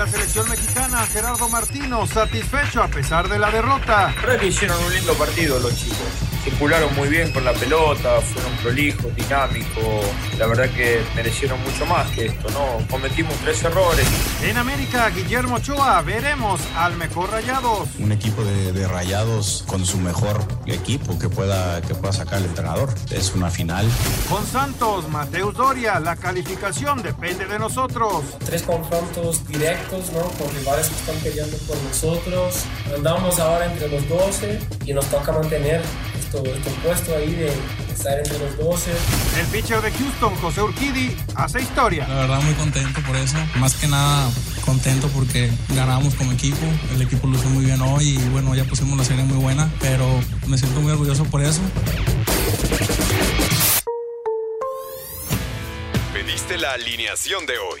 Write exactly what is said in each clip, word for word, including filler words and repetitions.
la selección mexicana, Gerardo Martino, satisfecho a pesar de la derrota. Creo que hicieron un lindo partido los chicos. Circularon muy bien con la pelota, fueron prolijos, dinámicos. La verdad que merecieron mucho más que esto, ¿no? Cometimos tres errores. En América, Guillermo Ochoa, veremos al mejor Rayados. Un equipo de, de Rayados con su mejor equipo que pueda, que pueda sacar el entrenador. Es una final. Con Santos, Mateus Doria, la calificación depende de nosotros. Tres confrontos directos, ¿no? Con rivales que están peleando por nosotros. Andamos ahora entre los doce y nos toca mantener esto, esto puesto ahí de estar entre los doce. El pitcher de Houston, José Urquidy, hace historia. La verdad, muy contento por eso. Más que nada, contento porque ganamos como equipo. El equipo lució muy bien hoy y bueno, ya pusimos una serie muy buena, pero me siento muy orgulloso por eso. Pediste la alineación de hoy.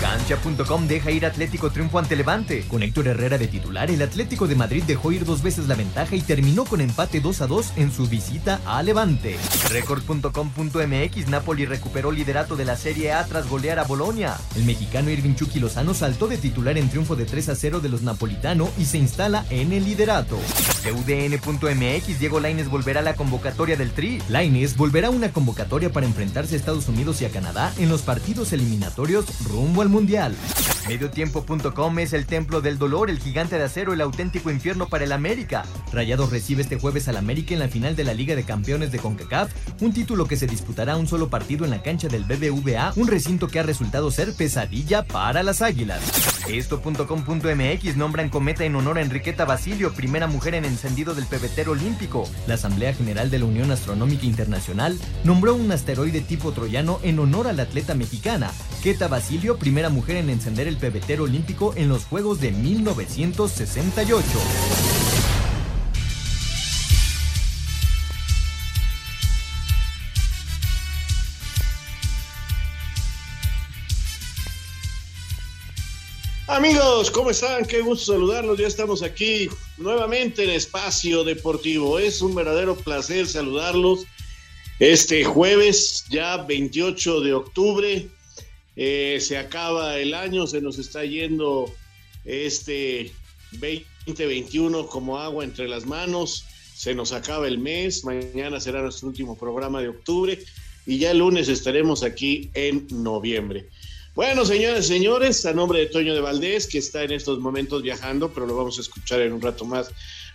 Cancha punto com deja ir Atlético triunfo ante Levante. Con Héctor Herrera de titular, el Atlético de Madrid dejó ir dos veces la ventaja y terminó con empate dos a dos en su visita a Levante. Record punto com punto m x Napoli recuperó liderato de la Serie A tras golear a Bolonia. El mexicano Irving Chucky Lozano saltó de titular en triunfo de tres a cero de los napolitano y se instala en el liderato. u d n punto m x Diego Lainez volverá a la convocatoria del Tri. Lainez volverá a una convocatoria para enfrentarse a Estados Unidos y a Canadá en los partidos eliminatorios rumbo al Mundial. Mediotiempo punto com es el templo del dolor, el gigante de acero, el auténtico infierno para el América. Rayados recibe este jueves al América en la final de la Liga de Campeones de CONCACAF, un título que se disputará un solo partido en la cancha del B B V A, un recinto que ha resultado ser pesadilla para las Águilas. Esto punto com punto m x nombran cometa en honor a Enriqueta Basilio, primera mujer en encendido del pebetero olímpico. La Asamblea General de la Unión Astronómica Internacional nombró un asteroide tipo troyano en honor a la atleta mexicana, Keta Basilio, primera mujer en encender el pebetero olímpico en los Juegos de mil novecientos sesenta y ocho. Amigos, ¿cómo están? Qué gusto saludarlos. Ya estamos aquí nuevamente en Espacio Deportivo. Es un verdadero placer saludarlos este jueves, ya veintiocho de octubre. Eh, se acaba el año, se nos está yendo este veinte veintiuno como agua entre las manos, se nos acaba el mes, mañana será nuestro último programa de octubre y ya el lunes estaremos aquí en noviembre. Bueno, señoras y señores, a nombre de Toño de Valdés, que está en estos momentos viajando, pero lo vamos a escuchar en un rato más,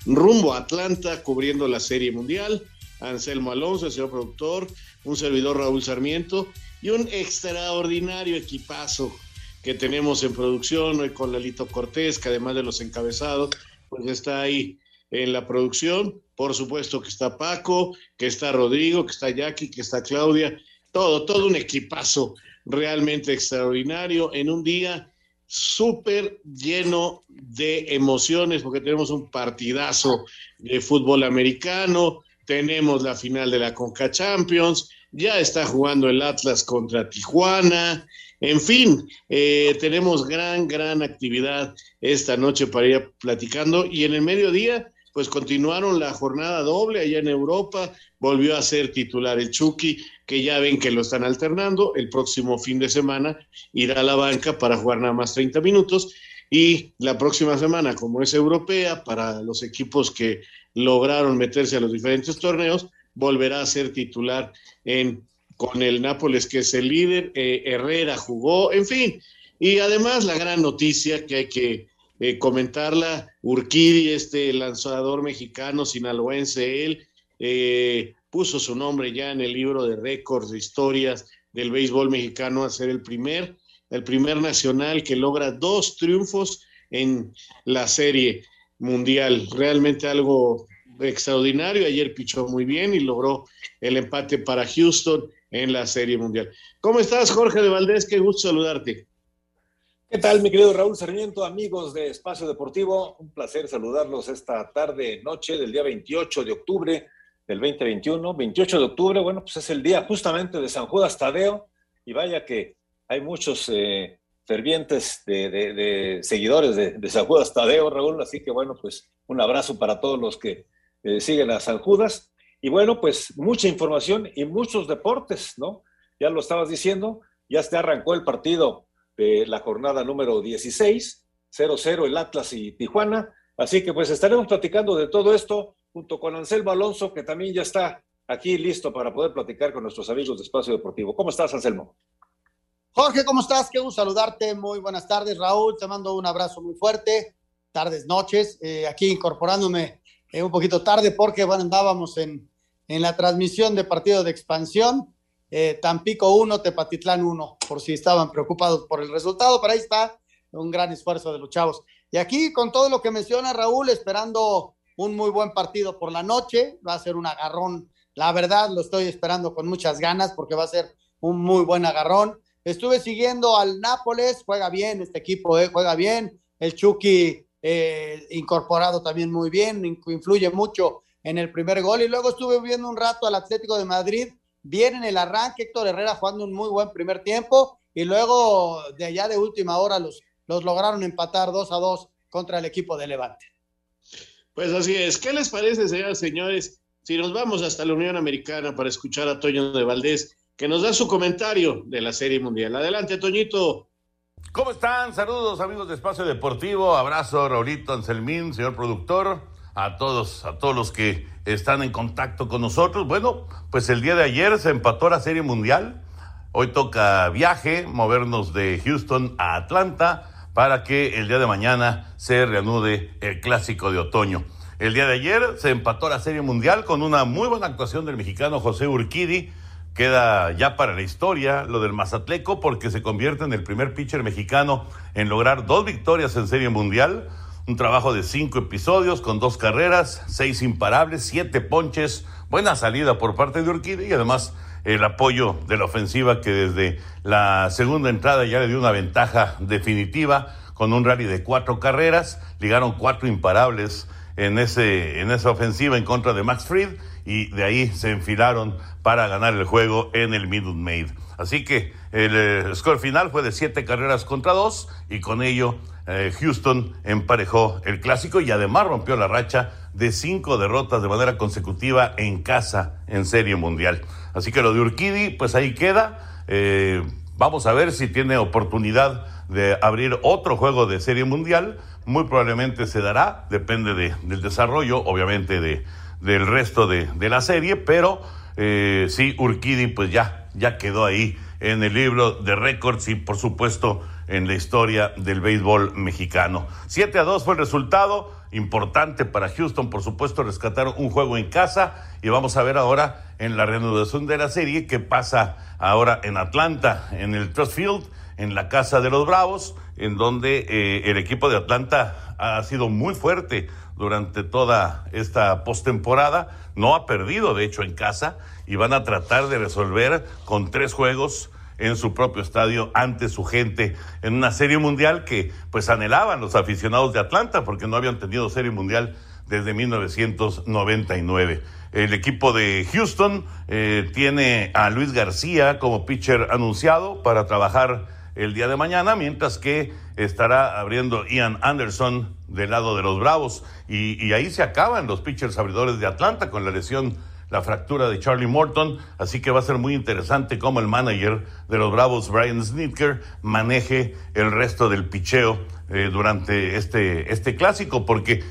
rumbo a Atlanta, cubriendo la Serie Mundial, Anselmo Alonso, el señor productor, un servidor Raúl Sarmiento, y un extraordinario equipazo que tenemos en producción hoy con Lalito Cortés, que además de los encabezados, pues está ahí en la producción. Por supuesto que está Paco, que está Rodrigo, que está Jackie, que está Claudia. Todo, todo un equipazo realmente extraordinario en un día súper lleno de emociones, porque tenemos un partidazo de fútbol americano, tenemos la final de la Conca Champions, ya está jugando el Atlas contra Tijuana, en fin, eh, tenemos gran, gran actividad esta noche para ir platicando, y en el mediodía, pues continuaron la jornada doble allá en Europa, volvió a ser titular el Chucky, que ya ven que lo están alternando, el próximo fin de semana irá a la banca para jugar nada más treinta minutos, y la próxima semana, como es europea, para los equipos que lograron meterse a los diferentes torneos, volverá a ser titular en, con el Nápoles, que es el líder, eh, Herrera jugó, en fin, y además la gran noticia que hay que eh, comentarla, Urquidy, este lanzador mexicano sinaloense, él eh, puso su nombre ya en el libro de récords de historias del béisbol mexicano a ser el primer, el primer nacional que logra dos triunfos en la Serie Mundial, realmente algo extraordinario. Ayer pichó muy bien y logró el empate para Houston en la Serie Mundial. ¿Cómo estás, Jorge de Valdés? Qué gusto saludarte. ¿Qué tal, mi querido Raúl Sarmiento, amigos de Espacio Deportivo? Un placer saludarlos esta tarde, noche del día veintiocho de octubre del veinte veintiuno. veintiocho de octubre, bueno, pues es el día justamente de San Judas Tadeo, y vaya que hay muchos eh, fervientes de, de, de seguidores de, de San Judas Tadeo, Raúl, así que bueno, pues un abrazo para todos los que eh, siguen a San Judas. Y bueno, pues mucha información y muchos deportes, ¿no? Ya lo estabas diciendo, ya se arrancó el partido de la jornada número dieciséis, cero cero el Atlas y Tijuana, así que pues estaremos platicando de todo esto junto con Anselmo Alonso, que también ya está aquí listo para poder platicar con nuestros amigos de Espacio Deportivo. ¿Cómo estás, Anselmo? Jorge, ¿cómo estás? Qué gusto saludarte, muy buenas tardes, Raúl, te mando un abrazo muy fuerte, tardes, noches, eh, aquí incorporándome eh, un poquito tarde porque bueno, andábamos en, en la transmisión de partido de expansión. Eh, Tampico uno, Tepatitlán uno, por si estaban preocupados por el resultado, pero ahí está un gran esfuerzo de los chavos. Y aquí con todo lo que menciona Raúl, esperando un muy buen partido por la noche, va a ser un agarrón, la verdad lo estoy esperando con muchas ganas porque va a ser un muy buen agarrón. Estuve siguiendo al Nápoles, juega bien este equipo, eh, juega bien, el Chucky eh, incorporado también muy bien, influye mucho en el primer gol, y luego estuve viendo un rato al Atlético de Madrid. Bien en el arranque, Héctor Herrera jugando un muy buen primer tiempo, y luego de allá de última hora los, los lograron empatar dos a dos contra el equipo de Levante. Pues así es. ¿Qué les parece, señoras y señores, si nos vamos hasta la Unión Americana para escuchar a Toño de Valdés, que nos da su comentario de la Serie Mundial? Adelante, Toñito. ¿Cómo están? Saludos, amigos de Espacio Deportivo. Abrazo, Raulito, Anselmín, señor productor. A todos, a todos los que están en contacto con nosotros. Bueno, pues el día de ayer se empató la Serie Mundial. Hoy toca viaje, movernos de Houston a Atlanta para que el día de mañana se reanude el Clásico de Otoño. El día de ayer se empató la Serie Mundial con una muy buena actuación del mexicano José Urquidy. Queda ya para la historia lo del mazatleco porque se convierte en el primer pitcher mexicano en lograr dos victorias en Serie Mundial. Un trabajo de cinco episodios con dos carreras, seis imparables, siete ponches, buena salida por parte de Urquidy y además el apoyo de la ofensiva que desde la segunda entrada ya le dio una ventaja definitiva con un rally de cuatro carreras, ligaron cuatro imparables en ese en esa ofensiva en contra de Max Fried y de ahí se enfilaron para ganar el juego en el Minute Maid. Así que el eh, score final fue de siete carreras contra dos y con ello Houston emparejó el clásico y además rompió la racha de cinco derrotas de manera consecutiva en casa en Serie Mundial. Así que lo de Urquidy, pues ahí queda. Eh, vamos a ver si tiene oportunidad de abrir otro juego de Serie Mundial. Muy probablemente se dará, depende de, del desarrollo, obviamente, de, del resto de, de la serie, pero eh, sí, Urquidy, pues ya, ya quedó ahí en el libro de récords y, por supuesto, en la historia del béisbol mexicano. siete a dos fue el resultado, importante para Houston, por supuesto, rescataron un juego en casa, y vamos a ver ahora en la reanudación de la serie qué pasa ahora en Atlanta, en el Trust Field, en la casa de los Bravos, en donde eh, el equipo de Atlanta ha sido muy fuerte durante toda esta postemporada, no ha perdido, de hecho, en casa, y van a tratar de resolver con tres juegos en su propio estadio, ante su gente, en una Serie Mundial que pues anhelaban los aficionados de Atlanta, porque no habían tenido Serie Mundial desde mil novecientos noventa y nueve. El equipo de Houston eh, tiene a Luis García como pitcher anunciado para trabajar el día de mañana, mientras que estará abriendo Ian Anderson del lado de los Bravos, y, y ahí se acaban los pitchers abridores de Atlanta con la lesión, la fractura de Charlie Morton, así que va a ser muy interesante cómo el manager de los Bravos, Brian Snitker, maneje el resto del picheo eh, durante este, este clásico, porque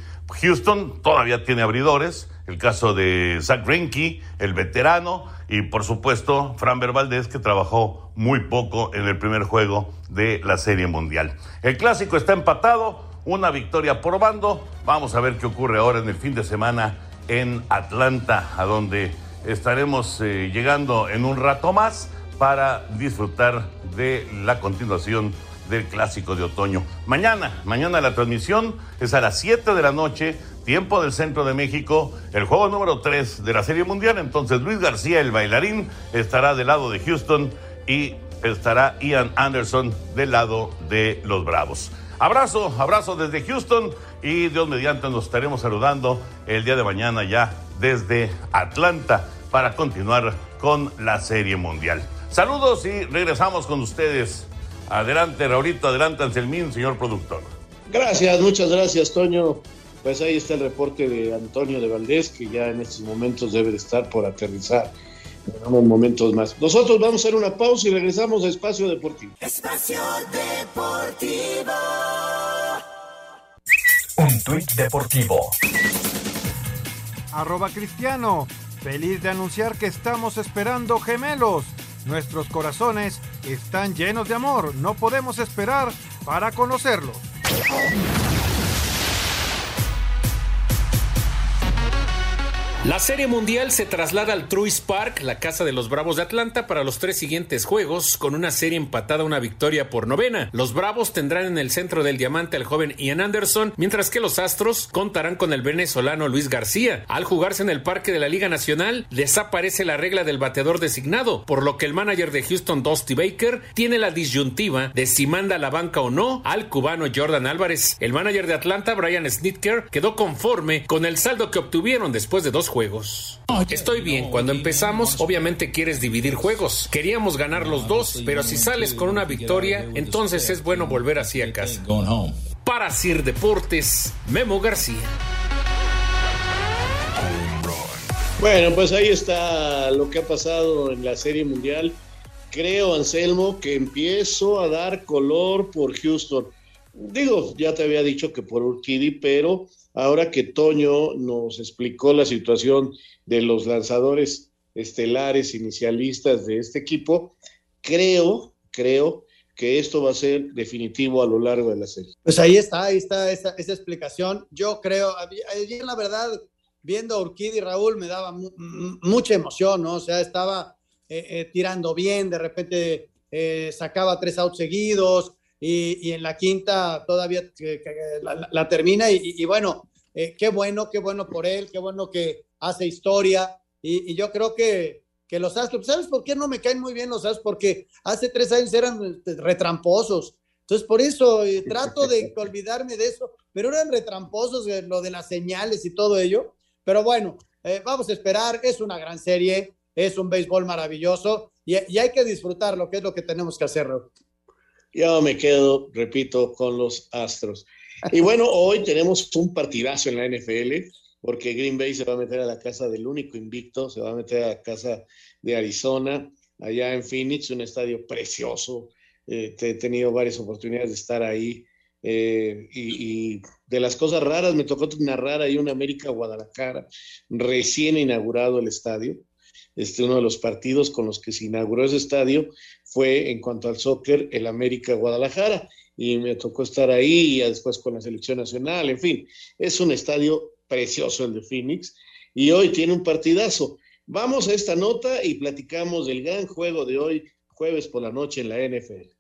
Houston todavía tiene abridores, el caso de Zack Greinke, el veterano, y por supuesto Fran Valdés, que trabajó muy poco en el primer juego de la Serie Mundial. El clásico está empatado, una victoria por bando, vamos a ver qué ocurre ahora en el fin de semana en Atlanta, a donde estaremos eh, llegando en un rato más para disfrutar de la continuación del Clásico de Otoño. Mañana, mañana la transmisión es a las siete de la noche, tiempo del centro de México, el juego número tres de la Serie Mundial. Entonces Luis García, el bailarín, estará del lado de Houston y estará Ian Anderson del lado de los Bravos. Abrazo, abrazo desde Houston y Dios mediante nos estaremos saludando el día de mañana ya desde Atlanta para continuar con la Serie Mundial. Saludos y regresamos con ustedes. Adelante, Raulito, adelante, Anselmín, señor productor. Gracias, muchas gracias, Toño. Pues ahí está el reporte de Antonio de Valdés, que ya en estos momentos debe de estar por aterrizar en unos momentos más. Nosotros vamos a hacer una pausa y regresamos a Espacio Deportivo. Espacio Deportivo. Un tuit deportivo. Arroba Cristiano. Feliz de anunciar que estamos esperando gemelos. Nuestros corazones están llenos de amor. No podemos esperar para conocerlos. La Serie Mundial se traslada al Truist Park, la casa de los Bravos de Atlanta, para los tres siguientes juegos, con una serie empatada a una victoria por novena. Los Bravos tendrán en el centro del diamante al joven Ian Anderson, mientras que los Astros contarán con el venezolano Luis García. Al jugarse en el parque de la Liga Nacional, desaparece la regla del bateador designado, por lo que el manager de Houston, Dusty Baker, tiene la disyuntiva de si manda a la banca o no al cubano Yordan Álvarez. El manager de Atlanta, Brian Snitker, quedó conforme con el saldo que obtuvieron después de dos juegos. Estoy bien, cuando empezamos obviamente quieres dividir juegos, queríamos ganar los dos, pero si sales con una victoria entonces es bueno volver hacia casa. Para Sir Deportes, Memo García. Bueno, pues ahí está lo que ha pasado en la Serie Mundial. Creo, Anselmo, que empiezo a dar color por Houston. Digo, ya te había dicho que por Urquidy, pero ahora que Toño nos explicó la situación de los lanzadores estelares inicialistas de este equipo, creo, creo que esto va a ser definitivo a lo largo de la serie. Pues ahí está, ahí está esa, esa explicación. Yo creo, ayer la verdad, viendo a Urquidy y Raúl me daba mu- mucha emoción, ¿no? O sea, estaba eh, eh, tirando bien, de repente eh, sacaba tres outs seguidos, Y, y en la quinta todavía eh, la, la termina y, y bueno, eh, qué bueno, qué bueno por él, qué bueno que hace historia y, y yo creo que, que los Astros, ¿sabes por qué no me caen muy bien los Astros? Porque hace tres años eran retramposos, entonces por eso eh, trato de olvidarme de eso, pero eran retramposos eh, lo de las señales y todo ello, pero bueno, eh, vamos a esperar, es una gran serie, es un béisbol maravilloso y, y hay que disfrutarlo, que es lo que tenemos que hacer, Raúl. Yo me quedo, repito, con los Astros. Y bueno, hoy tenemos un partidazo en la N F L, porque Green Bay se va a meter a la casa del único invicto, se va a meter a la casa de Arizona, allá en Phoenix, un estadio precioso. Eh, he tenido varias oportunidades de estar ahí. Eh, y, y de las cosas raras, me tocó narrar ahí un América Guadalajara, recién inaugurado el estadio. Este, uno de los partidos con los que se inauguró ese estadio fue, en cuanto al soccer, el América Guadalajara, y me tocó estar ahí, y después con la selección nacional, en fin, es un estadio precioso el de Phoenix, y hoy tiene un partidazo. Vamos a esta nota y platicamos del gran juego de hoy, jueves por la noche en la N F L.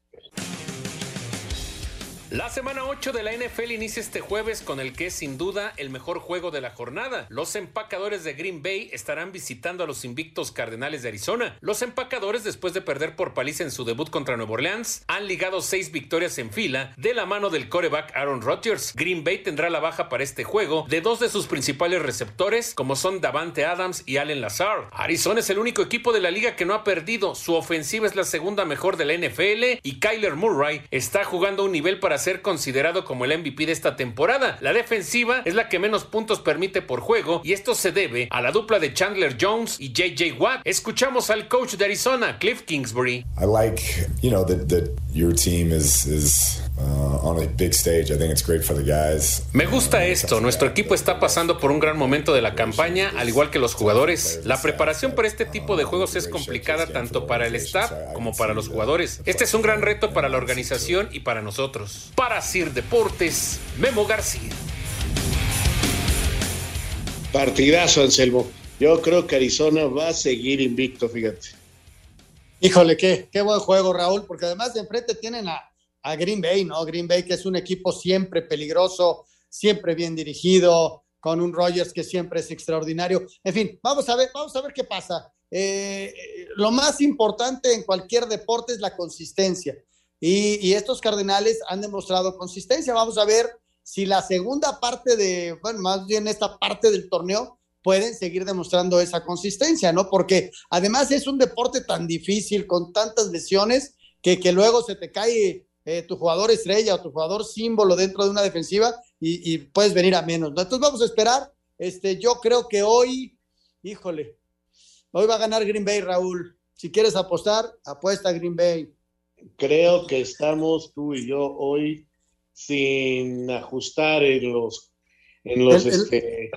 La semana ocho de la N F L inicia este jueves con el que es sin duda el mejor juego de la jornada. Los empacadores de Green Bay estarán visitando a los invictos Cardenales de Arizona. Los empacadores, después de perder por paliza en su debut contra Nueva Orleans, han ligado seis victorias en fila de la mano del quarterback Aaron Rodgers. Green Bay tendrá la baja para este juego de dos de sus principales receptores, como son Davante Adams y Allen Lazard. Arizona es el único equipo de la liga que no ha perdido. Su ofensiva es la segunda mejor de la N F L y Kyler Murray está jugando a un nivel para ser considerado como el M V P de esta temporada. La defensiva es la que menos puntos permite por juego y esto se debe a la dupla de Chandler Jones y J J Watt. Escuchamos al coach de Arizona, Cliff Kingsbury. I like, you know, that, that your team is, is uh, on a big stage. I think it's great for the guys. Me gusta esto. Nuestro equipo está pasando por un gran momento de la campaña, al igual que los jugadores. La preparación para este tipo de juegos es complicada tanto para el staff como para los jugadores. Este es un gran reto para la organización y para nosotros. Para Sir Deportes, Memo García. Partidazo, Anselmo. Yo creo que Arizona va a seguir invicto, fíjate. Híjole, qué, qué buen juego, Raúl, porque además de enfrente tienen a, a Green Bay, ¿no? Green Bay, que es un equipo siempre peligroso, siempre bien dirigido, con un Rodgers que siempre es extraordinario. En fin, vamos a ver, vamos a ver qué pasa. Eh, lo más importante en cualquier deporte es la consistencia. Y, y estos Cardenales han demostrado consistencia. Vamos a ver si la segunda parte de, bueno, más bien esta parte del torneo, pueden seguir demostrando esa consistencia, ¿no? Porque además es un deporte tan difícil, con tantas lesiones, que, que luego se te cae eh, tu jugador estrella o tu jugador símbolo dentro de una defensiva y, y puedes venir a menos, ¿no? Entonces vamos a esperar. Este, yo creo que hoy, híjole, hoy va a ganar Green Bay, Raúl. Si quieres apostar, apuesta a Green Bay. Creo que estamos tú y yo hoy sin ajustar en los en los el, el... Este,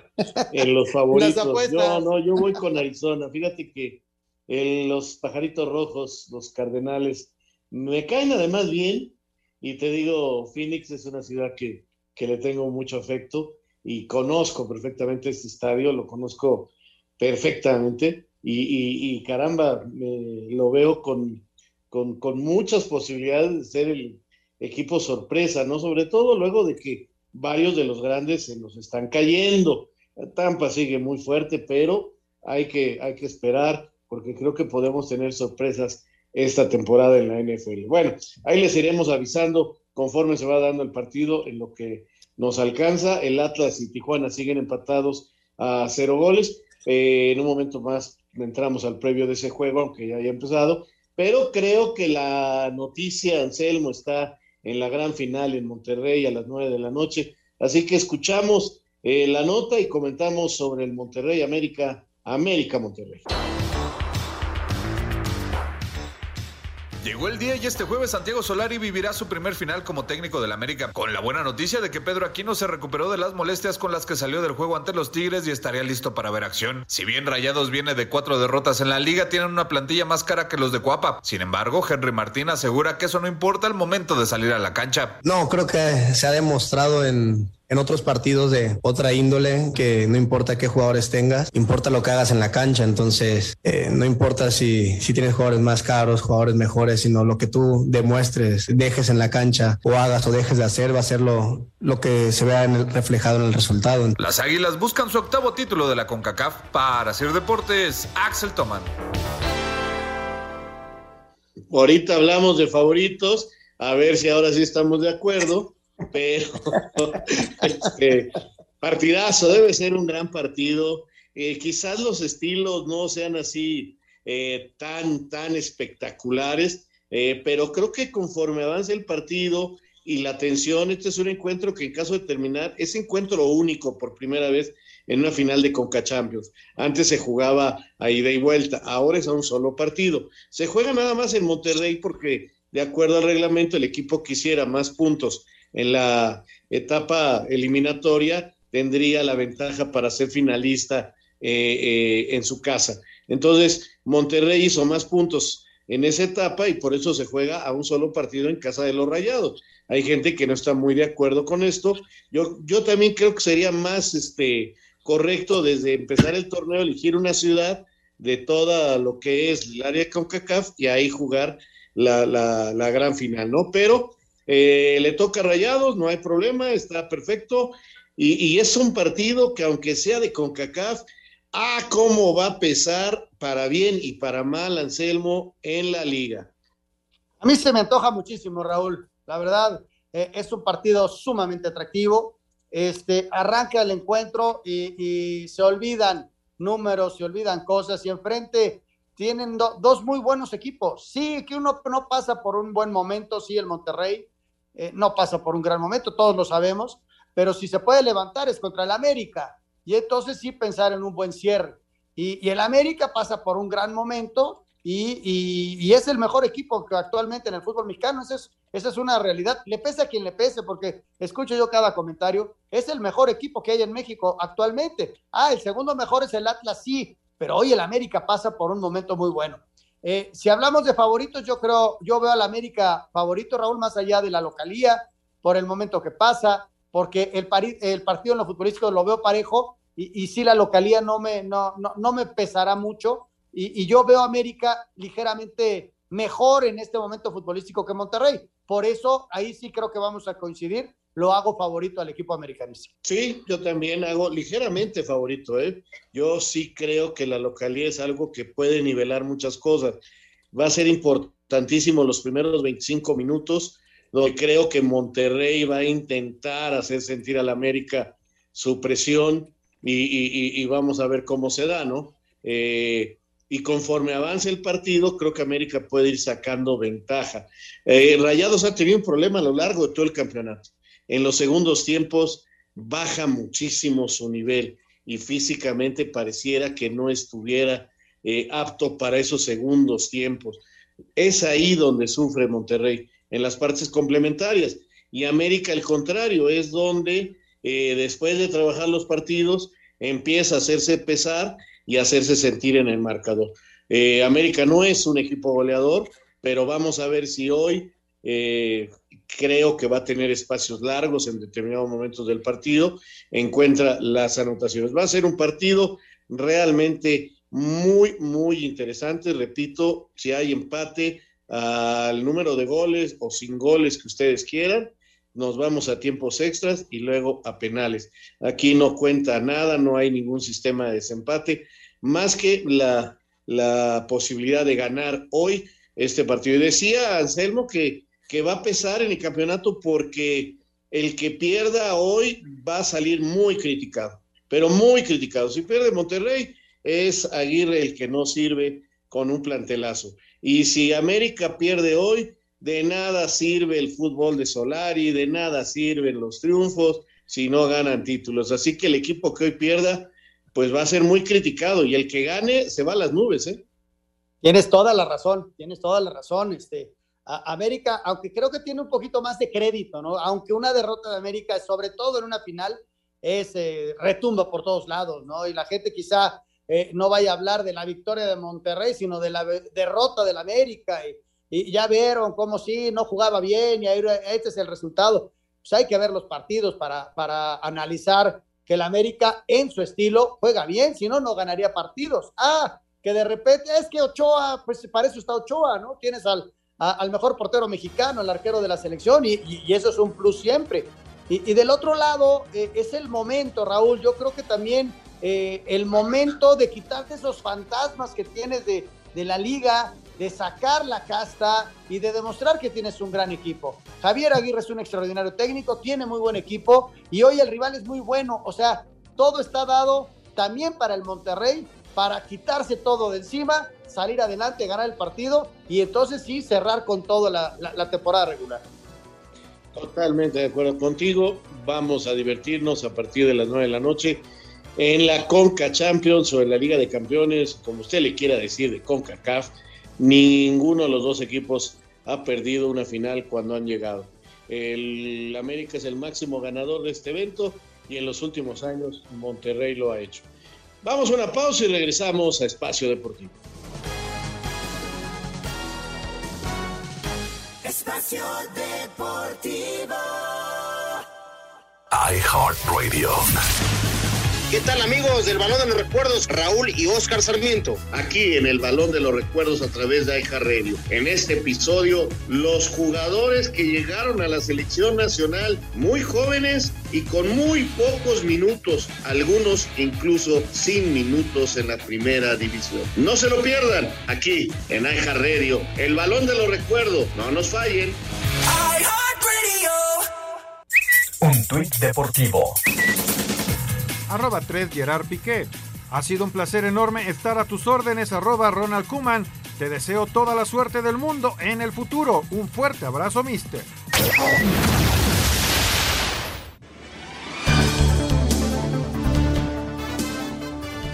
en los favoritos. Yo no, yo voy con Arizona. Fíjate que eh, los pajaritos rojos, los Cardenales, me caen además bien, y te digo, Phoenix es una ciudad que, que le tengo mucho afecto y conozco perfectamente este estadio, lo conozco perfectamente, y, y, y caramba, me, lo veo con, con, con muchas posibilidades de ser el equipo sorpresa, ¿no? Sobre todo luego de que varios de los grandes se nos están cayendo. Tampa sigue muy fuerte, pero hay que, hay que esperar, porque creo que podemos tener sorpresas esta temporada en la N F L. Bueno, ahí les iremos avisando conforme se va dando el partido en lo que nos alcanza. El Atlas y Tijuana siguen empatados a cero goles. Eh, en un momento más entramos al previo de ese juego, aunque ya haya empezado, pero creo que la noticia, Anselmo, está en la gran final en Monterrey a las nueve de la noche. Así que escuchamos eh, la nota y comentamos sobre el Monterrey América, América Monterrey. Llegó el día y este jueves Santiago Solari vivirá su primer final como técnico del América, con la buena noticia de que Pedro Aquino se recuperó de las molestias con las que salió del juego ante los Tigres y estaría listo para ver acción. Si bien Rayados viene de cuatro derrotas en la liga, tienen una plantilla más cara que los de Cuapa. Sin embargo, Henry Martín asegura que eso no importa al momento de salir a la cancha. No, creo que se ha demostrado en... en otros partidos de otra índole, que no importa qué jugadores tengas, importa lo que hagas en la cancha. Entonces eh, no importa si, si tienes jugadores más caros, jugadores mejores, sino lo que tú demuestres, dejes en la cancha o hagas o dejes de hacer, va a ser lo, lo que se vea en el, reflejado en el resultado. Las Águilas buscan su octavo título de la CONCACAF. Para hacer deportes, Axel Tomán. Ahorita hablamos de favoritos, a ver si ahora sí estamos de acuerdo. Pero este, partidazo, debe ser un gran partido. Eh, quizás los estilos no sean así eh, tan, tan espectaculares, eh, pero creo que conforme avance el partido y la tensión, este es un encuentro que en caso de terminar, es encuentro único por primera vez en una final de CONCACAF Champions. Antes se jugaba a ida y vuelta, ahora es a un solo partido. Se juega nada más en Monterrey porque, de acuerdo al reglamento, el equipo que hiciera más puntos en la etapa eliminatoria tendría la ventaja para ser finalista eh, eh, en su casa. Entonces, Monterrey hizo más puntos en esa etapa y por eso se juega a un solo partido en casa de los Rayados. Hay gente que no está muy de acuerdo con esto. Yo, yo también creo que sería más este, correcto desde empezar el torneo elegir una ciudad de toda lo que es el área de CONCACAF y ahí jugar la, la, la gran final, ¿no? Pero Eh, le toca Rayados, no hay problema, está perfecto, y, y es un partido que aunque sea de CONCACAF, ¡ah, cómo va a pesar para bien y para mal, Anselmo, en la liga! A mí se me antoja muchísimo, Raúl, la verdad, eh, es un partido sumamente atractivo. Este, arranca el encuentro y, y se olvidan números, se olvidan cosas, y enfrente tienen do, dos muy buenos equipos. Sí, que uno no pasa por un buen momento, sí, el Monterrey Eh, no pasa por un gran momento, todos lo sabemos, pero si se puede levantar es contra el América, y entonces sí pensar en un buen cierre, y, y el América pasa por un gran momento y, y, y es el mejor equipo que actualmente en el fútbol mexicano. Esa es, esa es una realidad, le pese a quien le pese, porque escucho yo cada comentario, es el mejor equipo que hay en México actualmente. Ah, el segundo mejor es el Atlas, sí, pero hoy el América pasa por un momento muy bueno. Eh, si hablamos de favoritos, yo creo, yo veo al América favorito, Raúl, más allá de la localía, por el momento que pasa, porque el, pari- el partido en lo futbolístico lo veo parejo, y, y sí, la localía no me, no, no, no me pesará mucho, y, y yo veo a América ligeramente mejor en este momento futbolístico que Monterrey. Por eso, ahí sí creo que vamos a coincidir, lo hago favorito al equipo americanista. Sí, yo también hago ligeramente favorito, ¿eh? Yo sí creo que la localía es algo que puede nivelar muchas cosas. Va a ser importantísimo los primeros veinticinco minutos, donde creo que Monterrey va a intentar hacer sentir al América su presión y, y, y vamos a ver cómo se da, ¿no? Eh, y conforme avance el partido, creo que América puede ir sacando ventaja. Eh, Rayados ha tenido un problema a lo largo de todo el campeonato. En los segundos tiempos baja muchísimo su nivel y físicamente pareciera que no estuviera eh, apto para esos segundos tiempos. Es ahí donde sufre Monterrey, en las partes complementarias. Y América, al contrario, es donde eh, después de trabajar los partidos empieza a hacerse pesar y hacerse sentir en el marcador. Eh, América no es un equipo goleador, pero vamos a ver si hoy... Eh, creo que va a tener espacios largos en determinados momentos del partido, encuentra las anotaciones. Va a ser un partido realmente muy, muy interesante. Repito, si hay empate al número de goles o sin goles que ustedes quieran, nos vamos a tiempos extras y luego a penales. Aquí no cuenta nada, no hay ningún sistema de desempate, más que la, la posibilidad de ganar hoy este partido. Y decía Anselmo que que va a pesar en el campeonato porque el que pierda hoy va a salir muy criticado, pero muy criticado. Si pierde Monterrey, es Aguirre el que no sirve con un plantelazo. Y si América pierde hoy, de nada sirve el fútbol de Solari, de nada sirven los triunfos si no ganan títulos. Así que el equipo que hoy pierda, pues va a ser muy criticado y el que gane se va a las nubes, ¿eh? Tienes toda la razón, tienes toda la razón, este... América, aunque creo que tiene un poquito más de crédito, ¿no? Aunque una derrota de América, sobre todo en una final, es eh, retumba por todos lados, ¿no? Y la gente quizá eh, no vaya a hablar de la victoria de Monterrey, sino de la derrota del América. Y, y ya vieron cómo sí, no jugaba bien, y ahí, este es el resultado. Pues hay que ver los partidos para, para analizar que el América, en su estilo, juega bien, si no, no ganaría partidos. Ah, que de repente, es que Ochoa, pues para eso está Ochoa, ¿no? Tienes al A, al mejor portero mexicano, al arquero de la selección, y, y, y eso es un plus siempre. Y, y del otro lado, eh, es el momento, Raúl, yo creo que también eh, el momento de quitarte esos fantasmas que tienes de, de la liga, de sacar la casta y de demostrar que tienes un gran equipo. Javier Aguirre es un extraordinario técnico, tiene muy buen equipo, y hoy el rival es muy bueno, o sea, todo está dado también para el Monterrey, para quitarse todo de encima, salir adelante, ganar el partido y entonces sí cerrar con toda la, la, la temporada regular. Totalmente de acuerdo contigo. Vamos a divertirnos a partir de las nueve de la noche en la Conca Champions o en la Liga de Campeones, como usted le quiera decir, de CONCACAF. Ninguno de los dos equipos ha perdido una final cuando han llegado. El América es el máximo ganador de este evento y en los últimos años Monterrey lo ha hecho. Vamos a una pausa y regresamos a Espacio Deportivo. Espacio Deportivo. iHeartRadio. ¿Qué tal, amigos del Balón de los Recuerdos? Raúl y Óscar Sarmiento, aquí en el Balón de los Recuerdos a través de iHeartRadio. En este episodio, los jugadores que llegaron a la selección nacional muy jóvenes y con muy pocos minutos, algunos incluso sin minutos en la primera división. No se lo pierdan, aquí en iHeartRadio, el Balón de los Recuerdos. No nos fallen. iHeartRadio. Un tuit deportivo. Arroba tres Gerard Piqué. Ha sido un placer enorme estar a tus órdenes, arroba Ronald Koeman. Te deseo toda la suerte del mundo en el futuro. Un fuerte abrazo, mister.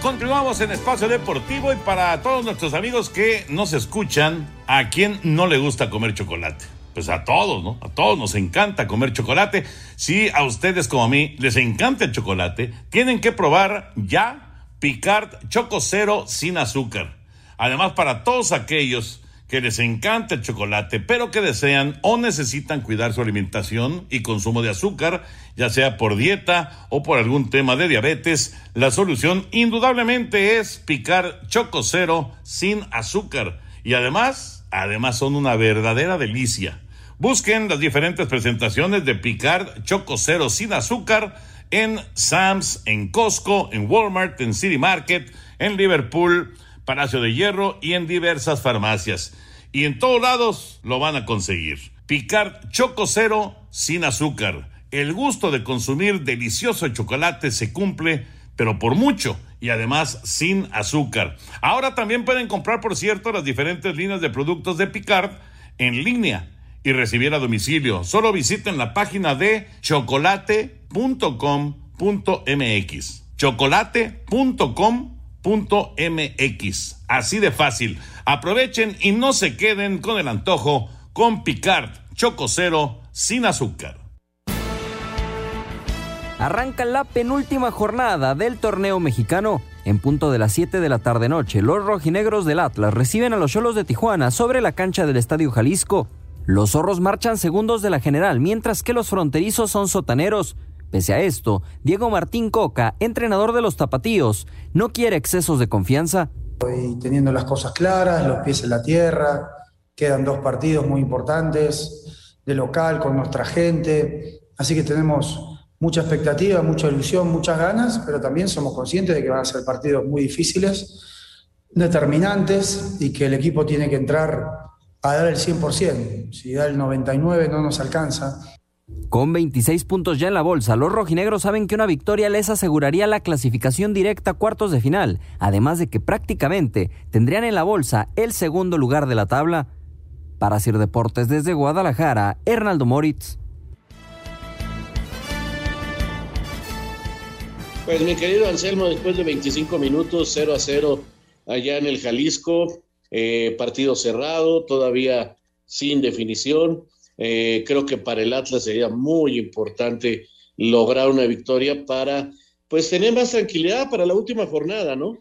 Continuamos en Espacio Deportivo y para todos nuestros amigos que nos escuchan, ¿a quién no le gusta comer chocolate? Pues a todos, ¿no? A todos nos encanta comer chocolate. Si a ustedes como a mí les encanta el chocolate, tienen que probar ya Picard Choco Cero sin azúcar. Además, para todos aquellos que les encanta el chocolate, pero que desean o necesitan cuidar su alimentación y consumo de azúcar, ya sea por dieta o por algún tema de diabetes, la solución indudablemente es picar Choco Cero sin azúcar. Y además, además son una verdadera delicia. Busquen las diferentes presentaciones de Picard Choco Cero sin azúcar en Sam's, en Costco, en Walmart, en City Market, en Liverpool, Palacio de Hierro y en diversas farmacias. Y en todos lados lo van a conseguir. Picard Choco Cero sin azúcar. El gusto de consumir delicioso chocolate se cumple, pero por mucho, y además sin azúcar. Ahora también pueden comprar, por cierto, las diferentes líneas de productos de Picard en línea y recibir a domicilio. Solo visiten la página de chocolate punto com punto m x. chocolate punto com punto m x. Así de fácil. Aprovechen y no se queden con el antojo con Picard Choco Cero sin azúcar. Arranca la penúltima jornada del torneo mexicano. En punto de las siete de la tarde noche, los rojinegros del Atlas reciben a los Xolos de Tijuana sobre la cancha del Estadio Jalisco. Los zorros marchan segundos de la general, mientras que los fronterizos son sotaneros. Pese a esto, Diego Martín Coca, entrenador de los tapatíos, no quiere excesos de confianza. Estoy teniendo las cosas claras, los pies en la tierra. Quedan dos partidos muy importantes, de local, con nuestra gente. Así que tenemos mucha expectativa, mucha ilusión, muchas ganas, pero también somos conscientes de que van a ser partidos muy difíciles, determinantes, y que el equipo tiene que entrar a dar el cien por ciento. Si da el noventa y nueve no nos alcanza. Con veintiséis puntos ya en la bolsa, los rojinegros saben que una victoria les aseguraría la clasificación directa a cuartos de final, además de que prácticamente tendrían en la bolsa el segundo lugar de la tabla. Para Sir Deportes desde Guadalajara, Hernaldo Moritz. Pues mi querido Anselmo, después de veinticinco minutos, cero a cero allá en el Jalisco, eh, partido cerrado, todavía sin definición, eh, creo que para el Atlas sería muy importante lograr una victoria para, pues, tener más tranquilidad para la última jornada, ¿no?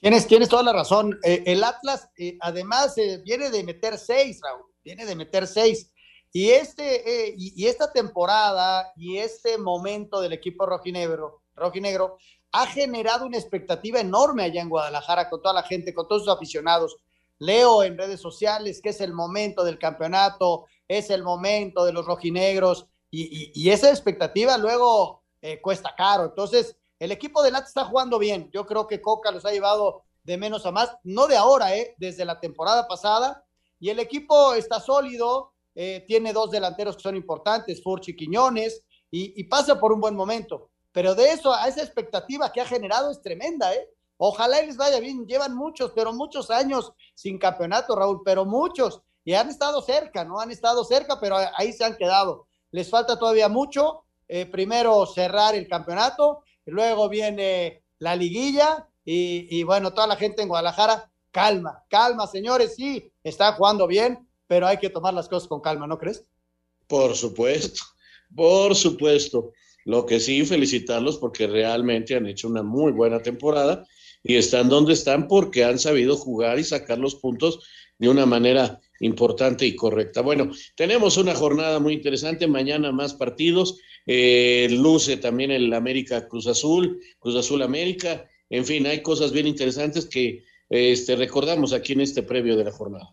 Tienes, tienes toda la razón, eh, el Atlas eh, además eh, viene de meter seis, Raúl, viene de meter seis. Y, este, eh, y, y esta temporada y este momento del equipo rojinegro, rojinegro ha generado una expectativa enorme allá en Guadalajara con toda la gente, con todos sus aficionados. Leo en redes sociales que es el momento del campeonato, es el momento de los rojinegros y, y, y esa expectativa luego eh, cuesta caro. Entonces, el equipo del Atlas está jugando bien. Yo creo que Coca los ha llevado de menos a más, no de ahora, eh, desde la temporada pasada. Y el equipo está sólido. Eh, tiene dos delanteros que son importantes, Furch y Quiñones, y, y pasa por un buen momento. Pero de eso, a esa expectativa que ha generado es tremenda, ¿eh? Ojalá y les vaya bien. Llevan muchos, pero muchos años sin campeonato, Raúl, pero muchos. Y han estado cerca, ¿no? Han estado cerca, pero ahí se han quedado. Les falta todavía mucho. Eh, primero cerrar el campeonato, luego viene la liguilla, y, y bueno, toda la gente en Guadalajara, calma, calma, señores, sí, están jugando bien. Pero hay que tomar las cosas con calma, ¿no crees? Por supuesto, por supuesto. Lo que sí, felicitarlos porque realmente han hecho una muy buena temporada y están donde están porque han sabido jugar y sacar los puntos de una manera importante y correcta. Bueno, tenemos una jornada muy interesante, mañana más partidos, eh, luce también el América Cruz Azul, Cruz Azul América, en fin, hay cosas bien interesantes que eh, este, recordamos aquí en este previo de la jornada.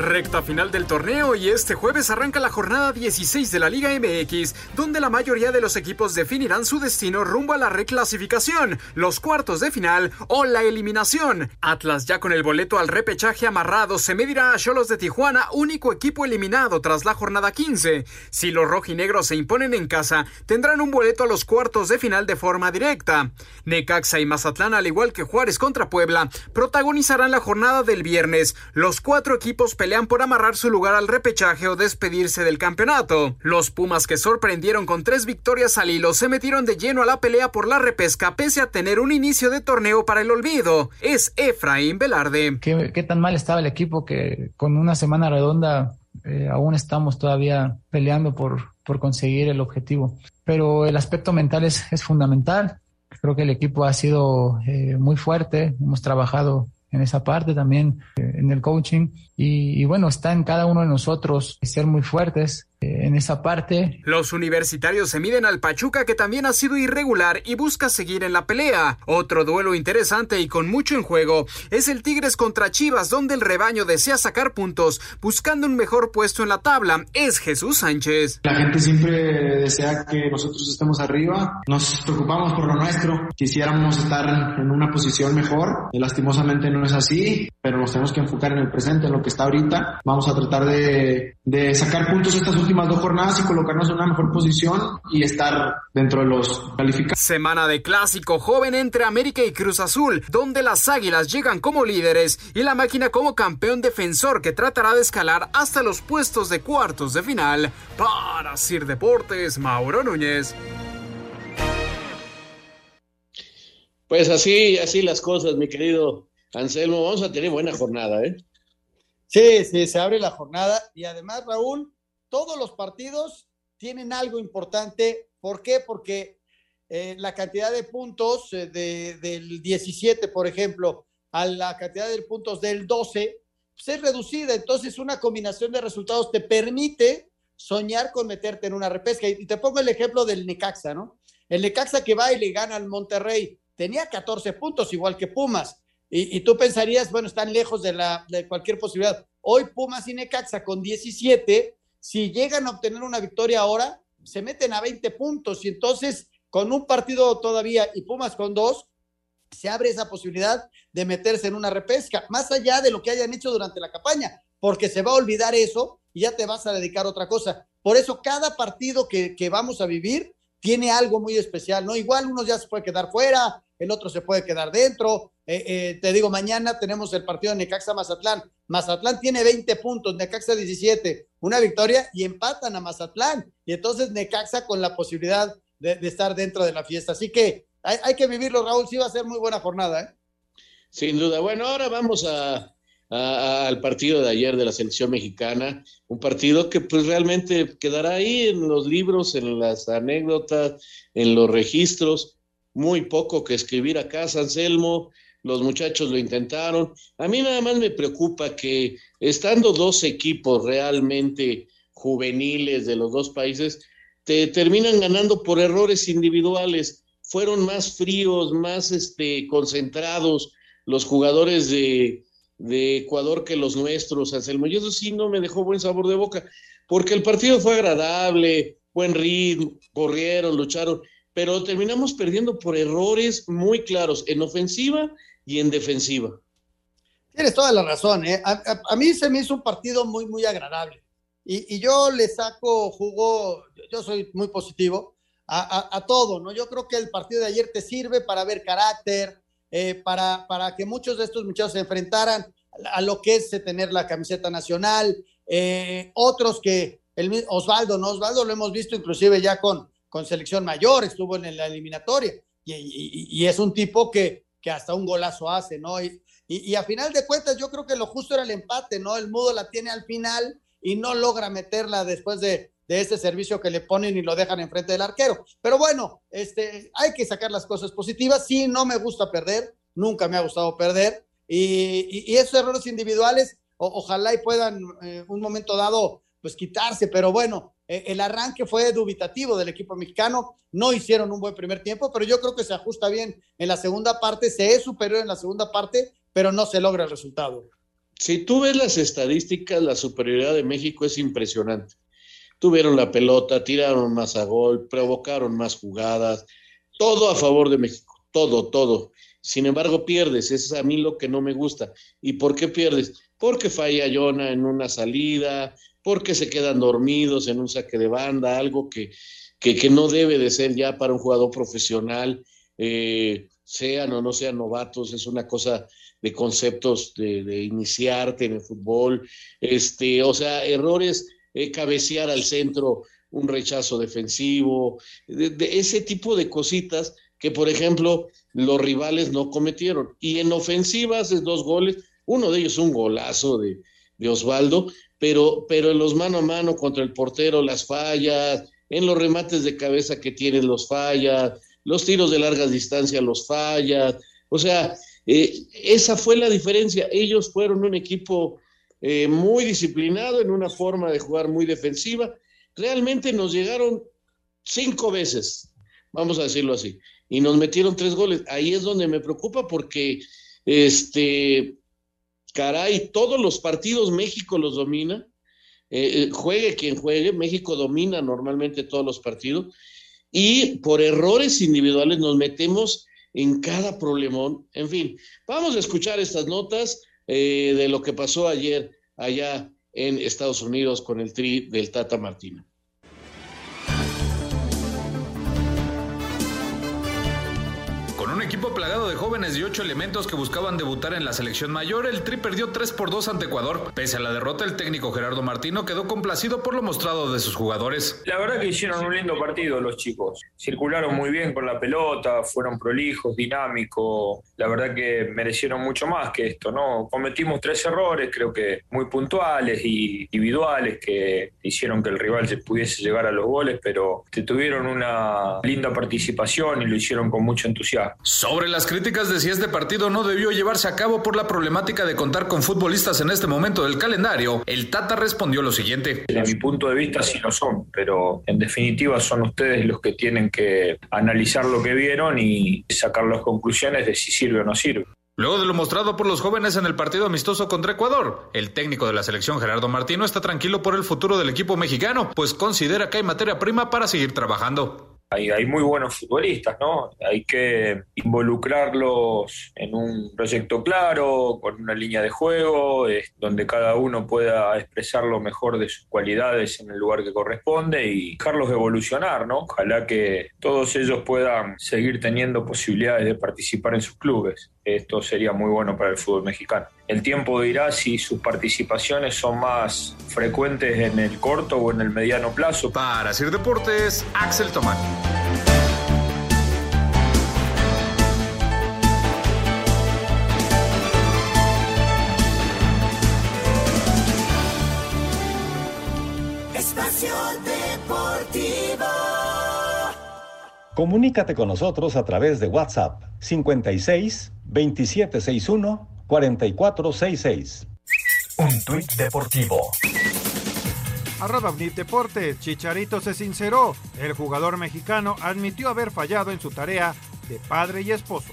Recta final del torneo y este jueves arranca la jornada dieciséis de la Liga M X, donde la mayoría de los equipos definirán su destino rumbo a la reclasificación, los cuartos de final o la eliminación. Atlas, ya con el boleto al repechaje amarrado, se medirá a Xolos de Tijuana, único equipo eliminado tras la jornada quince. Si los rojinegros se imponen en casa, tendrán un boleto a los cuartos de final de forma directa. Necaxa y Mazatlán, al igual que Juárez contra Puebla, protagonizarán la jornada del viernes. Los cuatro equipos pelean Pelean por amarrar su lugar al repechaje o despedirse del campeonato. Los Pumas, que sorprendieron con tres victorias al hilo, se metieron de lleno a la pelea por la repesca pese a tener un inicio de torneo para el olvido. Es Efraín Velarde. ¿Qué, qué tan mal estaba el equipo que con una semana redonda eh, aún estamos todavía peleando por, por conseguir el objetivo? Pero el aspecto mental es, es fundamental. Creo que el equipo ha sido eh, muy fuerte. Hemos trabajado en esa parte también, en el coaching, y, y bueno, está en cada uno de nosotros ser muy fuertes, en esa parte. Los universitarios se miden al Pachuca, que también ha sido irregular y busca seguir en la pelea. Otro duelo interesante y con mucho en juego es el Tigres contra Chivas, donde el rebaño desea sacar puntos buscando un mejor puesto en la tabla. Es Jesús Sánchez. La gente siempre desea que nosotros estemos arriba, nos preocupamos por lo nuestro, quisiéramos estar en una posición mejor, y lastimosamente no es así, pero nos tenemos que enfocar en el presente, en lo que está ahorita. Vamos a tratar de, de sacar puntos estas últimas dos jornadas y colocarnos en una mejor posición y estar dentro de los calificados. Semana de clásico joven entre América y Cruz Azul, donde las Águilas llegan como líderes y la Máquina como campeón defensor, que tratará de escalar hasta los puestos de cuartos de final. Para Sir Deportes, Mauro Núñez. Pues así, así las cosas, mi querido Anselmo. Vamos a tener buena jornada, ¿eh? Sí, sí, se abre la jornada. Y además, Raúl, todos los partidos tienen algo importante. ¿Por qué? Porque eh, la cantidad de puntos eh, de, del diecisiete, por ejemplo, a la cantidad de puntos del doce, pues es reducida. Entonces, una combinación de resultados te permite soñar con meterte en una repesca. Y, y te pongo el ejemplo del Necaxa, ¿no? El Necaxa que va y le gana al Monterrey. Tenía catorce puntos, igual que Pumas. Y, y tú pensarías, bueno, están lejos de, la, de cualquier posibilidad. Hoy Pumas y Necaxa con diecisiete, si llegan a obtener una victoria ahora, se meten a veinte puntos. Y entonces, con un partido todavía y Pumas con dos, se abre esa posibilidad de meterse en una repesca, más allá de lo que hayan hecho durante la campaña, porque se va a olvidar eso y ya te vas a dedicar a otra cosa. Por eso, cada partido que, que vamos a vivir tiene algo muy especial, ¿no? Igual uno ya se puede quedar fuera, el otro se puede quedar dentro. Eh, eh, te digo, mañana tenemos el partido de Necaxa-Mazatlán. Mazatlán tiene veinte puntos, Necaxa diecisiete, una victoria y empatan a Mazatlán. Y entonces Necaxa con la posibilidad de, de estar dentro de la fiesta. Así que hay, hay que vivirlo, Raúl. Sí va a ser muy buena jornada, ¿eh? Sin duda. Bueno, ahora vamos a, a, a, al partido de ayer de la selección mexicana. Un partido que pues realmente quedará ahí en los libros, en las anécdotas, en los registros. Muy poco que escribir acá, Sanselmo. Los muchachos lo intentaron. A mí nada más me preocupa que, estando dos equipos realmente juveniles de los dos países, te terminan ganando por errores individuales. Fueron más fríos, más este, concentrados los jugadores de, de Ecuador que los nuestros, Sanselmo. Y eso sí no me dejó buen sabor de boca, porque el partido fue agradable, buen ritmo, corrieron, lucharon, pero terminamos perdiendo por errores muy claros, en ofensiva y en defensiva. Tienes toda la razón, ¿eh? A, a, a mí se me hizo un partido muy, muy agradable. Y, y yo le saco jugo, yo soy muy positivo, a, a, a todo, ¿no? Yo creo que el partido de ayer te sirve para ver carácter, eh, para, para que muchos de estos muchachos se enfrentaran a lo que es tener la camiseta nacional, eh, otros que, el, Osvaldo, ¿no? Osvaldo lo hemos visto inclusive ya con... con selección mayor, estuvo en la eliminatoria, y, y, y es un tipo que, que hasta un golazo hace, ¿no? Y, y, y a final de cuentas yo creo que lo justo era el empate, ¿no? El Mudo la tiene al final y no logra meterla después de, de ese servicio que le ponen y lo dejan enfrente del arquero. Pero bueno, este, hay que sacar las cosas positivas. Sí, no me gusta perder, nunca me ha gustado perder, y, y, y esos errores individuales, o, ojalá y puedan eh, un momento dado pues quitarse, pero bueno, el arranque fue dubitativo del equipo mexicano, no hicieron un buen primer tiempo, pero yo creo que se ajusta bien en la segunda parte, se es superior en la segunda parte, pero no se logra el resultado. Si tú ves las estadísticas, la superioridad de México es impresionante. Tuvieron la pelota, tiraron más a gol, provocaron más jugadas, todo a favor de México, todo, todo. Sin embargo, pierdes, eso es a mí lo que no me gusta. ¿Y por qué pierdes? Porque falla Yona en una salida, porque se quedan dormidos en un saque de banda, algo que, que, que no debe de ser ya para un jugador profesional, eh, sean o no sean novatos, es una cosa de conceptos de, de iniciarte en el fútbol, este, o sea, errores, eh, cabecear al centro, un rechazo defensivo, de, de ese tipo de cositas que, por ejemplo, los rivales no cometieron. Y en ofensivas es dos goles, uno de ellos un golazo de, de Osvaldo, pero pero en los mano a mano contra el portero, las fallas, en los remates de cabeza que tienen los fallas, los tiros de largas distancias los fallas, o sea, eh, esa fue la diferencia. Ellos fueron un equipo eh, muy disciplinado en una forma de jugar muy defensiva, realmente nos llegaron cinco veces, vamos a decirlo así, y nos metieron tres goles. Ahí es donde me preocupa porque, este, caray, todos los partidos México los domina, eh, juegue quien juegue, México domina normalmente todos los partidos, y por errores individuales nos metemos en cada problemón. En fin, vamos a escuchar estas notas eh, de lo que pasó ayer allá en Estados Unidos con el tri del Tata Martino. Un equipo plagado de jóvenes y ocho elementos que buscaban debutar en la selección mayor, el Tri perdió tres por dos ante Ecuador. Pese a la derrota, el técnico Gerardo Martino quedó complacido por lo mostrado de sus jugadores. La verdad que hicieron un lindo partido los chicos. Circularon muy bien con la pelota, fueron prolijos, dinámicos. La verdad que merecieron mucho más que esto, ¿no? Cometimos tres errores, creo que muy puntuales y individuales, que hicieron que el rival se pudiese llegar a los goles, pero tuvieron una linda participación y lo hicieron con mucho entusiasmo. Sobre las críticas de si este partido no debió llevarse a cabo por la problemática de contar con futbolistas en este momento del calendario, el Tata respondió lo siguiente. Desde mi punto de vista sí lo son, pero en definitiva son ustedes los que tienen que analizar lo que vieron y sacar las conclusiones de si sirve o no sirve. Luego de lo mostrado por los jóvenes en el partido amistoso contra Ecuador, el técnico de la selección Gerardo Martino está tranquilo por el futuro del equipo mexicano, pues considera que hay materia prima para seguir trabajando. Hay, hay muy buenos futbolistas, ¿no? Hay que involucrarlos en un proyecto claro, con una línea de juego, eh, donde cada uno pueda expresar lo mejor de sus cualidades en el lugar que corresponde y dejarlos evolucionar, ¿no? Ojalá que todos ellos puedan seguir teniendo posibilidades de participar en sus clubes. Esto sería muy bueno para el fútbol mexicano. El tiempo dirá si sus participaciones son más frecuentes en el corto o en el mediano plazo. Para Sir Deportes, Axel Tomán. Espacio Deportivo. Comunícate con nosotros a través de WhatsApp cincuenta y seis, veintisiete sesenta y uno, cuarenta y cuatro sesenta y seis. Un tuit deportivo. Arroba U N I T Deportes, Chicharito se sinceró. El jugador mexicano admitió haber fallado en su tarea de padre y esposo.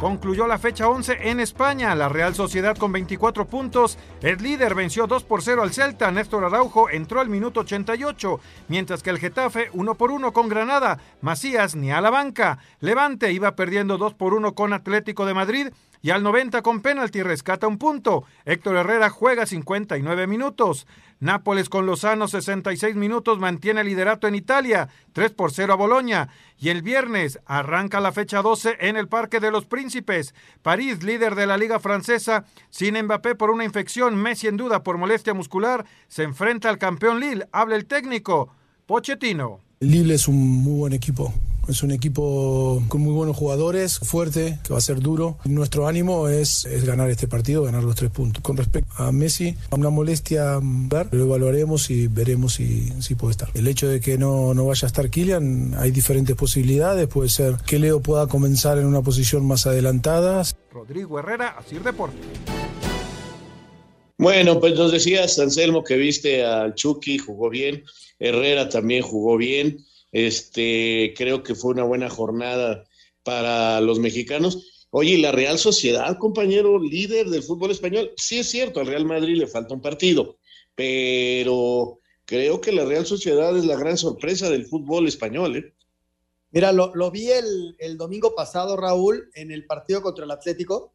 Concluyó la fecha once en España. La Real Sociedad con veinticuatro puntos. El líder venció dos por cero al Celta. Néstor Araujo entró al minuto ochenta y ocho, mientras que el Getafe uno por uno con Granada. Macías ni a la banca. Levante iba perdiendo dos por uno con Atlético de Madrid. Y al noventa con penalti rescata un punto. Héctor Herrera juega cincuenta y nueve minutos. Nápoles con Lozano sesenta y seis minutos mantiene el liderato en Italia, tres por cero a Bolonia. Y el viernes arranca la fecha doce en el Parque de los Príncipes. París, líder de la Liga Francesa, sin Mbappé por una infección, Messi en duda por molestia muscular, se enfrenta al campeón Lille. Habla el técnico Pochettino. Lille es un muy buen equipo. Es un equipo con muy buenos jugadores, fuerte, que va a ser duro. Nuestro ánimo es, es ganar este partido, ganar los tres puntos. Con respecto a Messi, una molestia, lo evaluaremos y veremos si, si puede estar. El hecho de que no, no vaya a estar Kylian, hay diferentes posibilidades. Puede ser que Leo pueda comenzar en una posición más adelantada. Rodrigo Herrera, Asir Deportes. Bueno, pues nos decías, Anselmo, que viste al Chucky, jugó bien. Herrera también jugó bien. Este, creo que fue una buena jornada para los mexicanos. Oye, y la Real Sociedad, compañero, líder del fútbol español, sí es cierto, al Real Madrid le falta un partido, pero creo que la Real Sociedad es la gran sorpresa del fútbol español, ¿eh? Mira, lo, lo vi el, el domingo pasado, Raúl, en el partido contra el Atlético,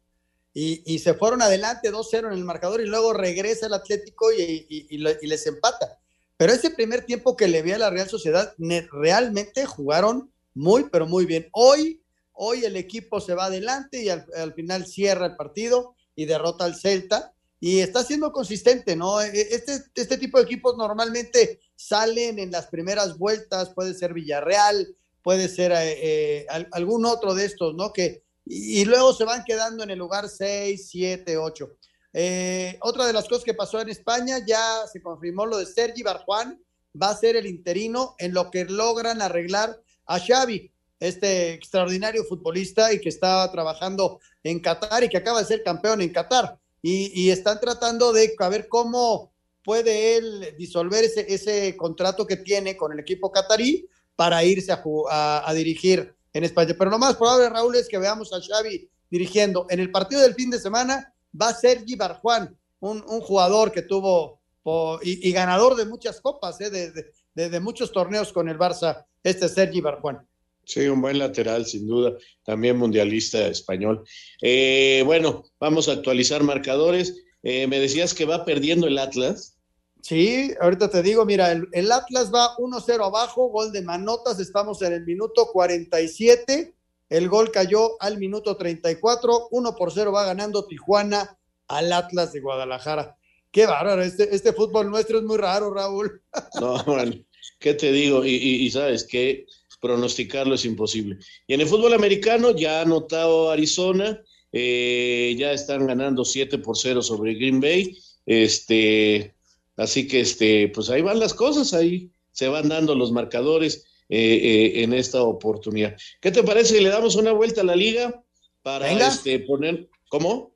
y, y se fueron adelante dos cero en el marcador, y luego regresa el Atlético y, y, y, y les empata. Pero ese primer tiempo que le vi a la Real Sociedad, realmente jugaron muy, pero muy bien. Hoy, hoy el equipo se va adelante y al, al final cierra el partido y derrota al Celta. Y está siendo consistente, ¿no? Este, este tipo de equipos normalmente salen en las primeras vueltas, puede ser Villarreal, puede ser eh, eh, algún otro de estos, ¿no? Que, y, y luego se van quedando en el lugar seis, siete, ocho. Eh, otra de las cosas que pasó en España, ya se confirmó lo de Sergi Barjuan, va a ser el interino en lo que logran arreglar a Xavi, este extraordinario futbolista y que está trabajando en Qatar y que acaba de ser campeón en Qatar. y, y están tratando de a ver cómo puede él disolver ese, ese contrato que tiene con el equipo catarí para irse a, a, a dirigir en España. Pero lo más probable, Raúl, es que veamos a Xavi dirigiendo. En el partido del fin de semana va Sergi Barjuan, un, un jugador que tuvo po, y, y ganador de muchas copas, ¿eh? de, de, de, de muchos torneos con el Barça, este Sergi Barjuan. Sí, un buen lateral, sin duda, también mundialista español. Eh, bueno, vamos a actualizar marcadores. Eh, me decías que va perdiendo el Atlas. Sí, ahorita te digo, mira, el, el Atlas va uno cero abajo, gol de Manotas, estamos en el minuto cuarenta y siete, el gol cayó al minuto treinta y cuatro, uno por cero va ganando Tijuana al Atlas de Guadalajara. Qué bárbaro, este, este fútbol nuestro es muy raro, Raúl. No, bueno, ¿qué te digo? Y, y, y sabes que pronosticarlo es imposible. Y en el fútbol americano ya ha anotado Arizona, eh, ya están ganando siete por cero sobre Green Bay, este... Así que, este, pues ahí van las cosas, ahí se van dando los marcadores eh, eh, en esta oportunidad. ¿Qué te parece si le damos una vuelta a la liga para venga. este poner... ¿Cómo?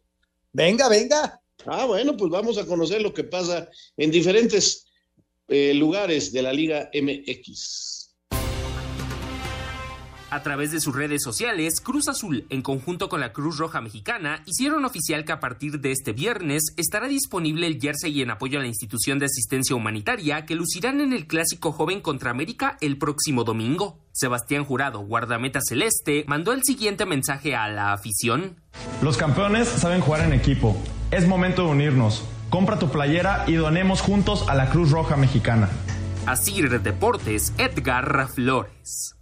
Venga, venga. Ah, bueno, pues vamos a conocer lo que pasa en diferentes eh, lugares de la Liga M X. A través de sus redes sociales, Cruz Azul, en conjunto con la Cruz Roja Mexicana, hicieron oficial que a partir de este viernes estará disponible el jersey en apoyo a la institución de asistencia humanitaria que lucirán en el Clásico Joven contra América el próximo domingo. Sebastián Jurado, guardameta celeste, mandó el siguiente mensaje a la afición. Los campeones saben jugar en equipo. Es momento de unirnos. Compra tu playera y donemos juntos a la Cruz Roja Mexicana. Asir Deportes, Edgar Flores.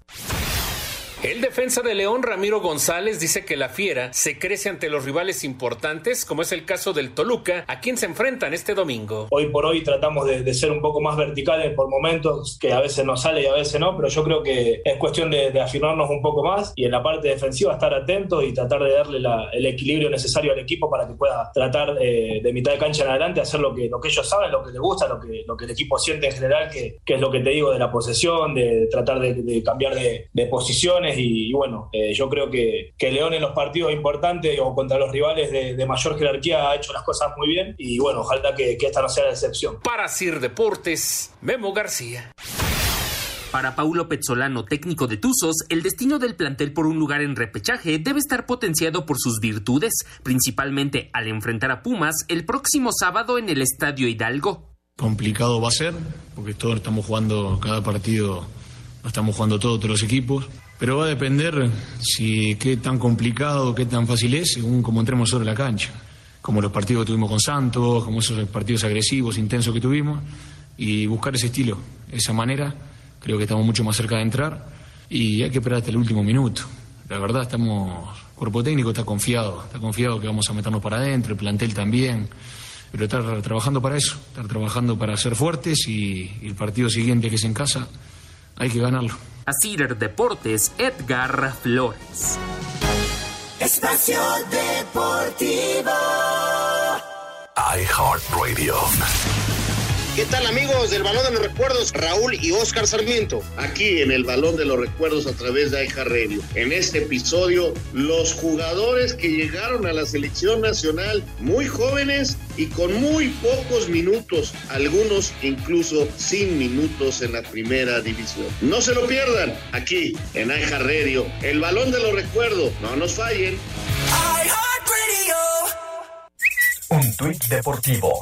El defensa de León, Ramiro González, dice que la Fiera se crece ante los rivales importantes, como es el caso del Toluca, a quien se enfrentan este domingo. Hoy por hoy tratamos de, de ser un poco más verticales por momentos, que a veces nos sale y a veces no, pero yo creo que es cuestión de, de afirmarnos un poco más y en la parte defensiva estar atentos y tratar de darle la, el equilibrio necesario al equipo para que pueda tratar eh, de mitad de cancha en adelante, hacer lo que, lo que ellos saben, lo que les gusta, lo que, lo que el equipo siente en general, que, que es lo que te digo de la posesión, de, de tratar de, de cambiar de, de posiciones. Y, y bueno, eh, yo creo que, que León en los partidos importantes o contra los rivales de, de mayor jerarquía ha hecho las cosas muy bien y bueno, ojalá que, que esta no sea la excepción. Para Sir Deportes, Memo García. Para Paulo Pezzolano, técnico de Tuzos, el destino del plantel por un lugar en repechaje debe estar potenciado por sus virtudes, principalmente al enfrentar a Pumas el próximo sábado en el Estadio Hidalgo. Complicado va a ser, porque todos estamos jugando cada partido, estamos jugando todos, todos los equipos. Pero va a depender si qué tan complicado, qué tan fácil es, según cómo entremos sobre la cancha. Como los partidos que tuvimos con Santos, como esos partidos agresivos, intensos que tuvimos. Y buscar ese estilo, esa manera, creo que estamos mucho más cerca de entrar. Y hay que esperar hasta el último minuto. La verdad, estamos, el cuerpo técnico está confiado. Está confiado que vamos a meternos para adentro, el plantel también. Pero estar trabajando para eso, estar trabajando para ser fuertes y, y el partido siguiente que es en casa, hay que ganarlo. Asir Deportes, Edgar Flores. Espacio Deportivo. iHeartRadio. ¿Qué tal, amigos del Balón de los Recuerdos? Raúl y Óscar Sarmiento, aquí en el Balón de los Recuerdos a través de iHeartRadio. En este episodio, los jugadores que llegaron a la selección nacional muy jóvenes y con muy pocos minutos, algunos incluso sin minutos en la primera división. No se lo pierdan, aquí en iHeartRadio, el Balón de los Recuerdos. No nos fallen. iHeartRadio. Un tuit deportivo.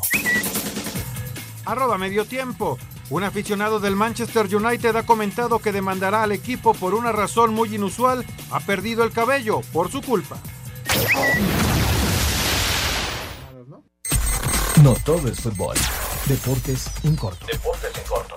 Arroba medio tiempo. Un aficionado del Manchester United ha comentado que demandará al equipo por una razón muy inusual. Ha perdido el cabello por su culpa. No todo es fútbol. Deportes en corto. Deportes en corto.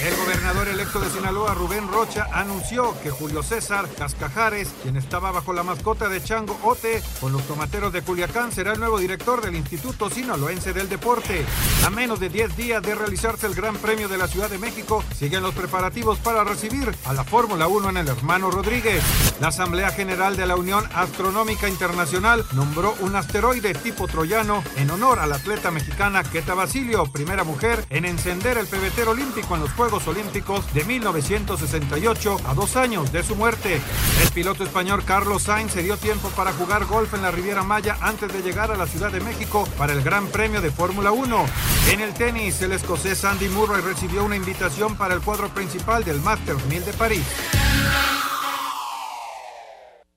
El gobernador electo de Sinaloa, Rubén Rocha, anunció que Julio César Cascajares, quien estaba bajo la mascota de Chango Ote con los Tomateros de Culiacán, será el nuevo director del Instituto Sinaloense del Deporte. A menos de diez días de realizarse el Gran Premio de la Ciudad de México, siguen los preparativos para recibir a la Fórmula uno en el Hermano Rodríguez. La Asamblea General de la Unión Astronómica Internacional nombró un asteroide tipo troyano en honor a la atleta mexicana Enriqueta Basilio, primera mujer en encender el pebetero olímpico en los Juegos Juegos Olímpicos de mil novecientos sesenta y ocho, a dos años de su muerte. El piloto español Carlos Sainz se dio tiempo para jugar golf en la Riviera Maya antes de llegar a la Ciudad de México para el Gran Premio de Fórmula uno. En el tenis, el escocés Andy Murray recibió una invitación para el cuadro principal del Masters mil de París.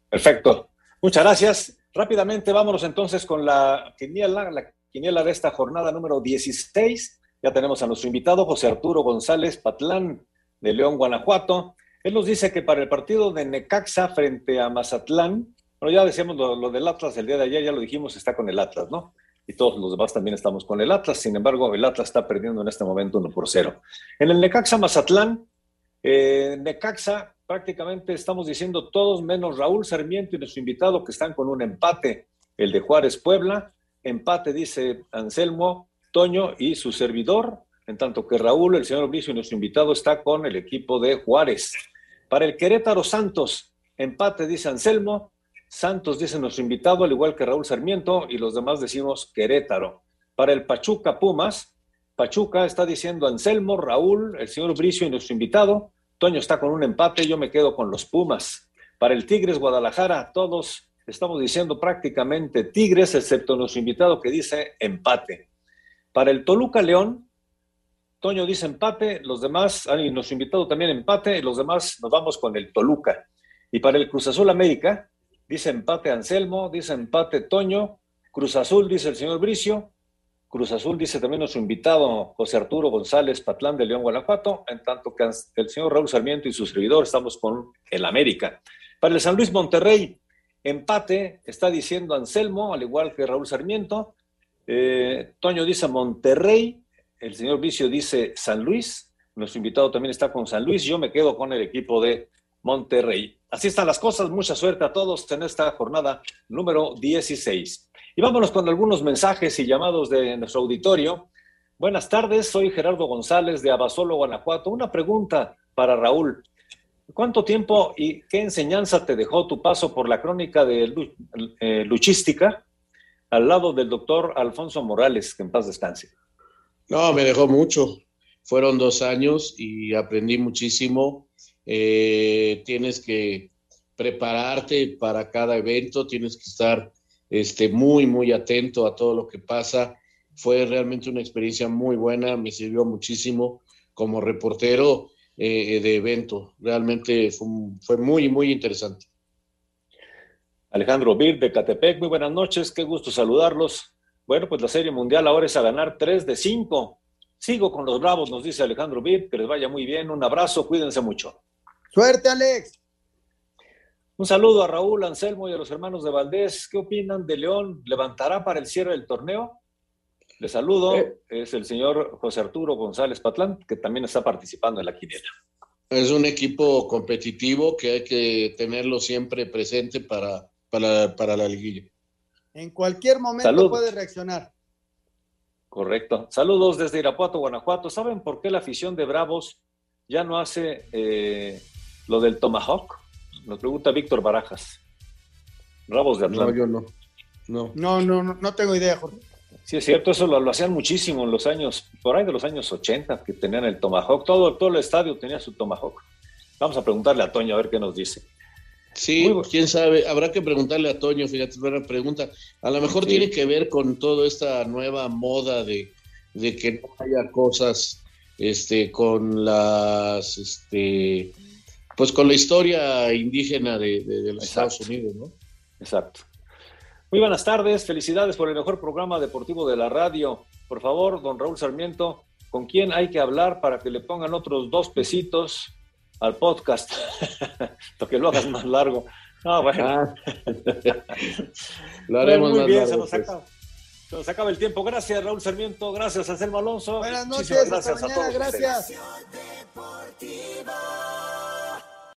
Perfecto. Muchas gracias. Rápidamente vámonos entonces con la quiniela, la quiniela de esta jornada número dieciséis. Ya tenemos a nuestro invitado, José Arturo González Patlán, de León, Guanajuato. Él nos dice que para el partido de Necaxa frente a Mazatlán, bueno, ya decíamos lo, lo del Atlas el día de ayer, ya lo dijimos, está con el Atlas, ¿no? Y todos los demás también estamos con el Atlas. Sin embargo, el Atlas está perdiendo en este momento uno por cero. En el Necaxa-Mazatlán, eh, Necaxa, prácticamente estamos diciendo todos menos Raúl Sarmiento y nuestro invitado, que están con un empate, el de Juárez-Puebla. Empate, dice Anselmo, Toño y su servidor, en tanto que Raúl, el señor Bricio y nuestro invitado está con el equipo de Juárez. Para el Querétaro-Santos, empate, dice Anselmo, Santos, dice nuestro invitado, al igual que Raúl Sarmiento, y los demás decimos Querétaro. Para el Pachuca-Pumas, Pachuca está diciendo Anselmo, Raúl, el señor Bricio y nuestro invitado. Toño está con un empate, yo me quedo con los Pumas. Para el Tigres-Guadalajara, todos estamos diciendo prácticamente Tigres, excepto nuestro invitado que dice empate. Para el Toluca-León, Toño dice empate, los demás, y nuestro invitado también empate, y los demás nos vamos con el Toluca. Y para el Cruz Azul-América, dice empate Anselmo, dice empate Toño, Cruz Azul dice el señor Bricio, Cruz Azul dice también nuestro invitado José Arturo González Patlán de León, Guanajuato, en tanto que el señor Raúl Sarmiento y su servidor estamos con el América. Para el San Luis Monterrey, empate, está diciendo Anselmo, al igual que Raúl Sarmiento. Eh, Toño dice Monterrey, el señor Vicio dice San Luis, nuestro invitado también está con San Luis, yo me quedo con el equipo de Monterrey. Así están las cosas, mucha suerte a todos en esta jornada número dieciséis. Y vámonos con algunos mensajes y llamados de nuestro auditorio. Buenas tardes, soy Gerardo González de Abasolo, Guanajuato. Una pregunta para Raúl. ¿Cuánto tiempo y qué enseñanza te dejó tu paso por la crónica de eh, luchística al lado del doctor Alfonso Morales, que en paz descanse? No, me dejó mucho. Fueron dos años y aprendí muchísimo. Eh, tienes que prepararte para cada evento, tienes que estar este, muy, muy atento a todo lo que pasa. Fue realmente una experiencia muy buena, me sirvió muchísimo como reportero eh, de evento. Realmente fue, fue muy, muy interesante. Alejandro Vir de Catepec, muy buenas noches, qué gusto saludarlos. Bueno, pues la Serie Mundial ahora es a ganar tres de cinco. Sigo con los Bravos, nos dice Alejandro Vir, que les vaya muy bien, un abrazo, cuídense mucho. ¡Suerte, Alex! Un saludo a Raúl, Anselmo y a los hermanos de Valdés. ¿Qué opinan de León? ¿Levantará para el cierre del torneo? Les saludo, eh, es el señor José Arturo González Patlán, que también está participando en la quiniela. Es un equipo competitivo que hay que tenerlo siempre presente para Para, para la liguilla. En cualquier momento Salud. puede reaccionar. Correcto. Saludos desde Irapuato, Guanajuato. ¿Saben por qué la afición de Bravos ya no hace eh, lo del Tomahawk? Nos pregunta Víctor Barajas. Bravos de Atlanta. No, yo no. No, no, no, no, no tengo idea, Jorge. Sí, es cierto, eso lo, lo hacían muchísimo en los años, por ahí de los años ochenta, que tenían el Tomahawk. Todo, todo el estadio tenía su Tomahawk. Vamos a preguntarle a Toño a ver qué nos dice. Sí, quién sabe, habrá que preguntarle a Toño, fíjate, buena pregunta. A lo mejor sí tiene que ver con toda esta nueva moda de, de que no haya cosas este, con las, este, pues con la historia indígena de, de, de los Exacto. Estados Unidos, ¿no? Exacto. Muy buenas tardes, felicidades por el mejor programa deportivo de la radio. Por favor, don Raúl Sarmiento, ¿con quién hay que hablar para que le pongan otros dos pesitos al podcast, porque lo hagas más largo? No, bueno. Ah. Lo haremos bueno, muy más bien, largo, se nos, pues. acaba, se nos acaba el tiempo. Gracias, Raúl Sarmiento. Gracias, Anselmo Alonso. Buenas noches. Muchísimas gracias a todos. Gracias. Ustedes.